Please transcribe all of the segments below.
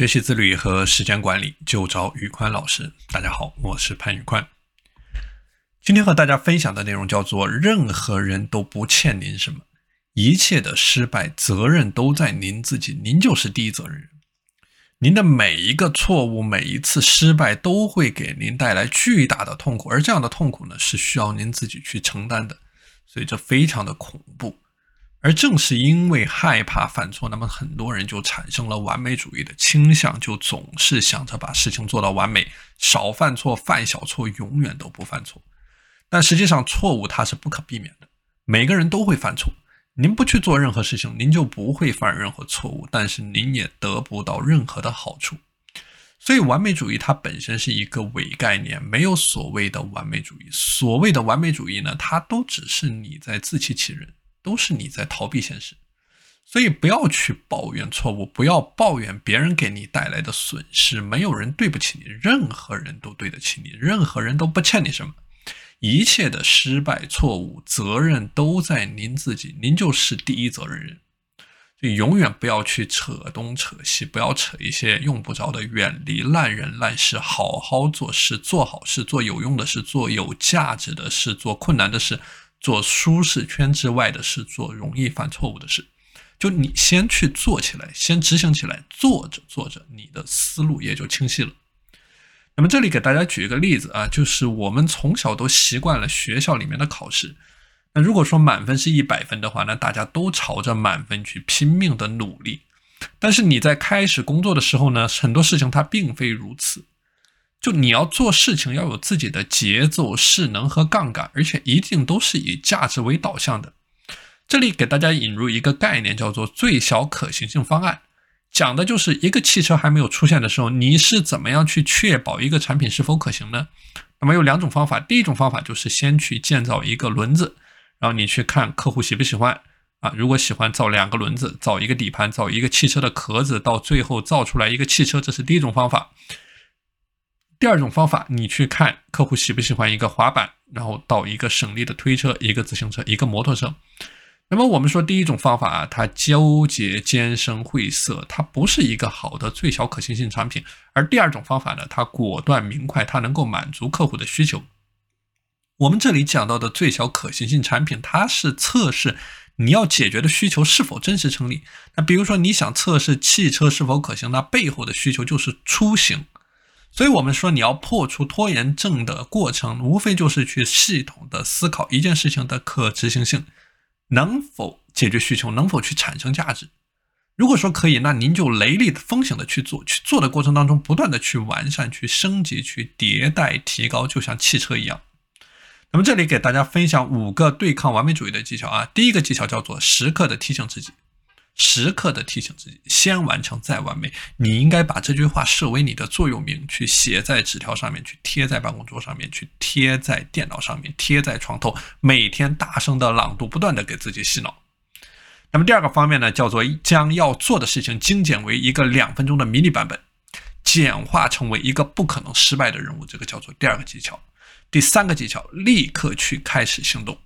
学习自律和时间管理就找宇宽老师。大家好，我是潘宇宽。今天和大家分享的内容叫做任何人都不欠您什么，一切的失败责任都在您自己，您就是第一责任人。您的每一个错误，每一次失败都会给您带来巨大的痛苦，而这样的痛苦呢，是需要您自己去承担的，所以这非常的恐怖。而正是因为害怕犯错，那么很多人就产生了完美主义的倾向，就总是想着把事情做到完美，少犯错，犯小错，永远都不犯错。但实际上错误它是不可避免的，每个人都会犯错，您不去做任何事情，您就不会犯任何错误，但是您也得不到任何的好处。所以完美主义它本身是一个伪概念，没有所谓的完美主义。所谓的完美主义呢，它都只是你在自欺欺人，都是你在逃避现实。所以不要去抱怨错误，不要抱怨别人给你带来的损失，没有人对不起你，任何人都对得起你，任何人都不欠你什么。一切的失败、错误、责任都在您自己，您就是第一责任人。所以永远不要去扯东扯西，不要扯一些用不着的，远离烂人烂事，好好做事，做好事，做有用的事，做有价值的事，做困难的事，做舒适圈之外的事，做容易犯错误的事。就你先去做起来，先执行起来，做着做着，你的思路也就清晰了。那么这里给大家举一个例子啊，就是我们从小都习惯了学校里面的考试。那如果说满分是100分的话，那大家都朝着满分去拼命的努力。但是你在开始工作的时候呢，很多事情它并非如此。就你要做事情要有自己的节奏、势能和杠杆，而且一定都是以价值为导向的。这里给大家引入一个概念，叫做最小可行性方案。讲的就是一个汽车还没有出现的时候，你是怎么样去确保一个产品是否可行呢？那么有两种方法，第一种方法就是先去建造一个轮子，然后你去看客户喜不喜欢啊，如果喜欢造2个轮子，造一个底盘，造一个汽车的壳子，到最后造出来一个汽车，这是第一种方法。第二种方法，你去看客户喜不喜欢一个滑板，然后到一个省力的推车，一个自行车，一个摩托车。那么我们说第一种方法啊，它纠结、艰深、晦涩，它不是一个好的最小可行性产品。而第二种方法呢，它果断明快，它能够满足客户的需求。我们这里讲到的最小可行性产品，它是测试你要解决的需求是否真实成立。那比如说你想测试汽车是否可行，那背后的需求就是出行。所以我们说你要破除拖延症的过程，无非就是去系统的思考一件事情的可执行性，能否解决需求，能否去产生价值。如果说可以，那您就雷厉风行的去做，去做的过程当中不断的去完善，去升级，去迭代提高，就像汽车一样。那么这里给大家分享5个对抗完美主义的技巧啊。第一个技巧叫做时刻的提醒自己，时刻的提醒自己，先完成再完美。你应该把这句话视为你的座右铭，去写在纸条上面，去贴在办公桌上面，去贴在电脑上面，贴在床头，每天大声的朗读，不断的给自己洗脑。那么第二个方面呢，叫做将要做的事情精简为一个2分钟的迷你版本，简化成为一个不可能失败的人物，这个叫做第二个技巧。第三个技巧，立刻去开始行动，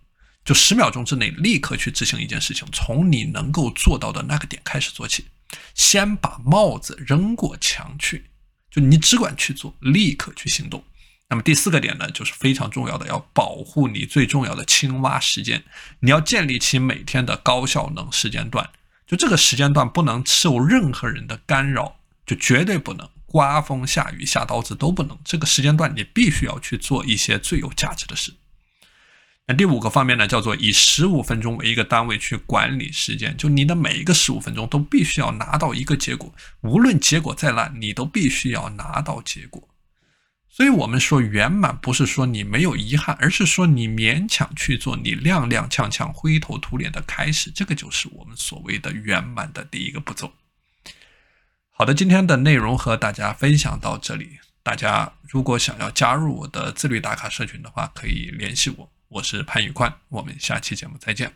就10秒钟之内立刻去执行一件事情，从你能够做到的那个点开始做起，先把帽子扔过墙去，就你只管去做，立刻去行动。那么第4个点呢，就是非常重要的，要保护你最重要的青蛙时间，你要建立起每天的高效能时间段，就这个时间段不能受任何人的干扰，就绝对不能，刮风下雨下刀子都不能，这个时间段你必须要去做一些最有价值的事。那第5个方面呢，叫做以15分钟为一个单位去管理时间，就你的每一个15分钟都必须要拿到一个结果，无论结果再烂，你都必须要拿到结果。所以我们说圆满不是说你没有遗憾，而是说你勉强去做，你踉踉跄跄灰头土脸的开始，这个就是我们所谓的圆满的第一个步骤。好的，今天的内容和大家分享到这里，大家如果想要加入我的自律打卡社群的话，可以联系我，我是潘宇宽，我们下期节目再见。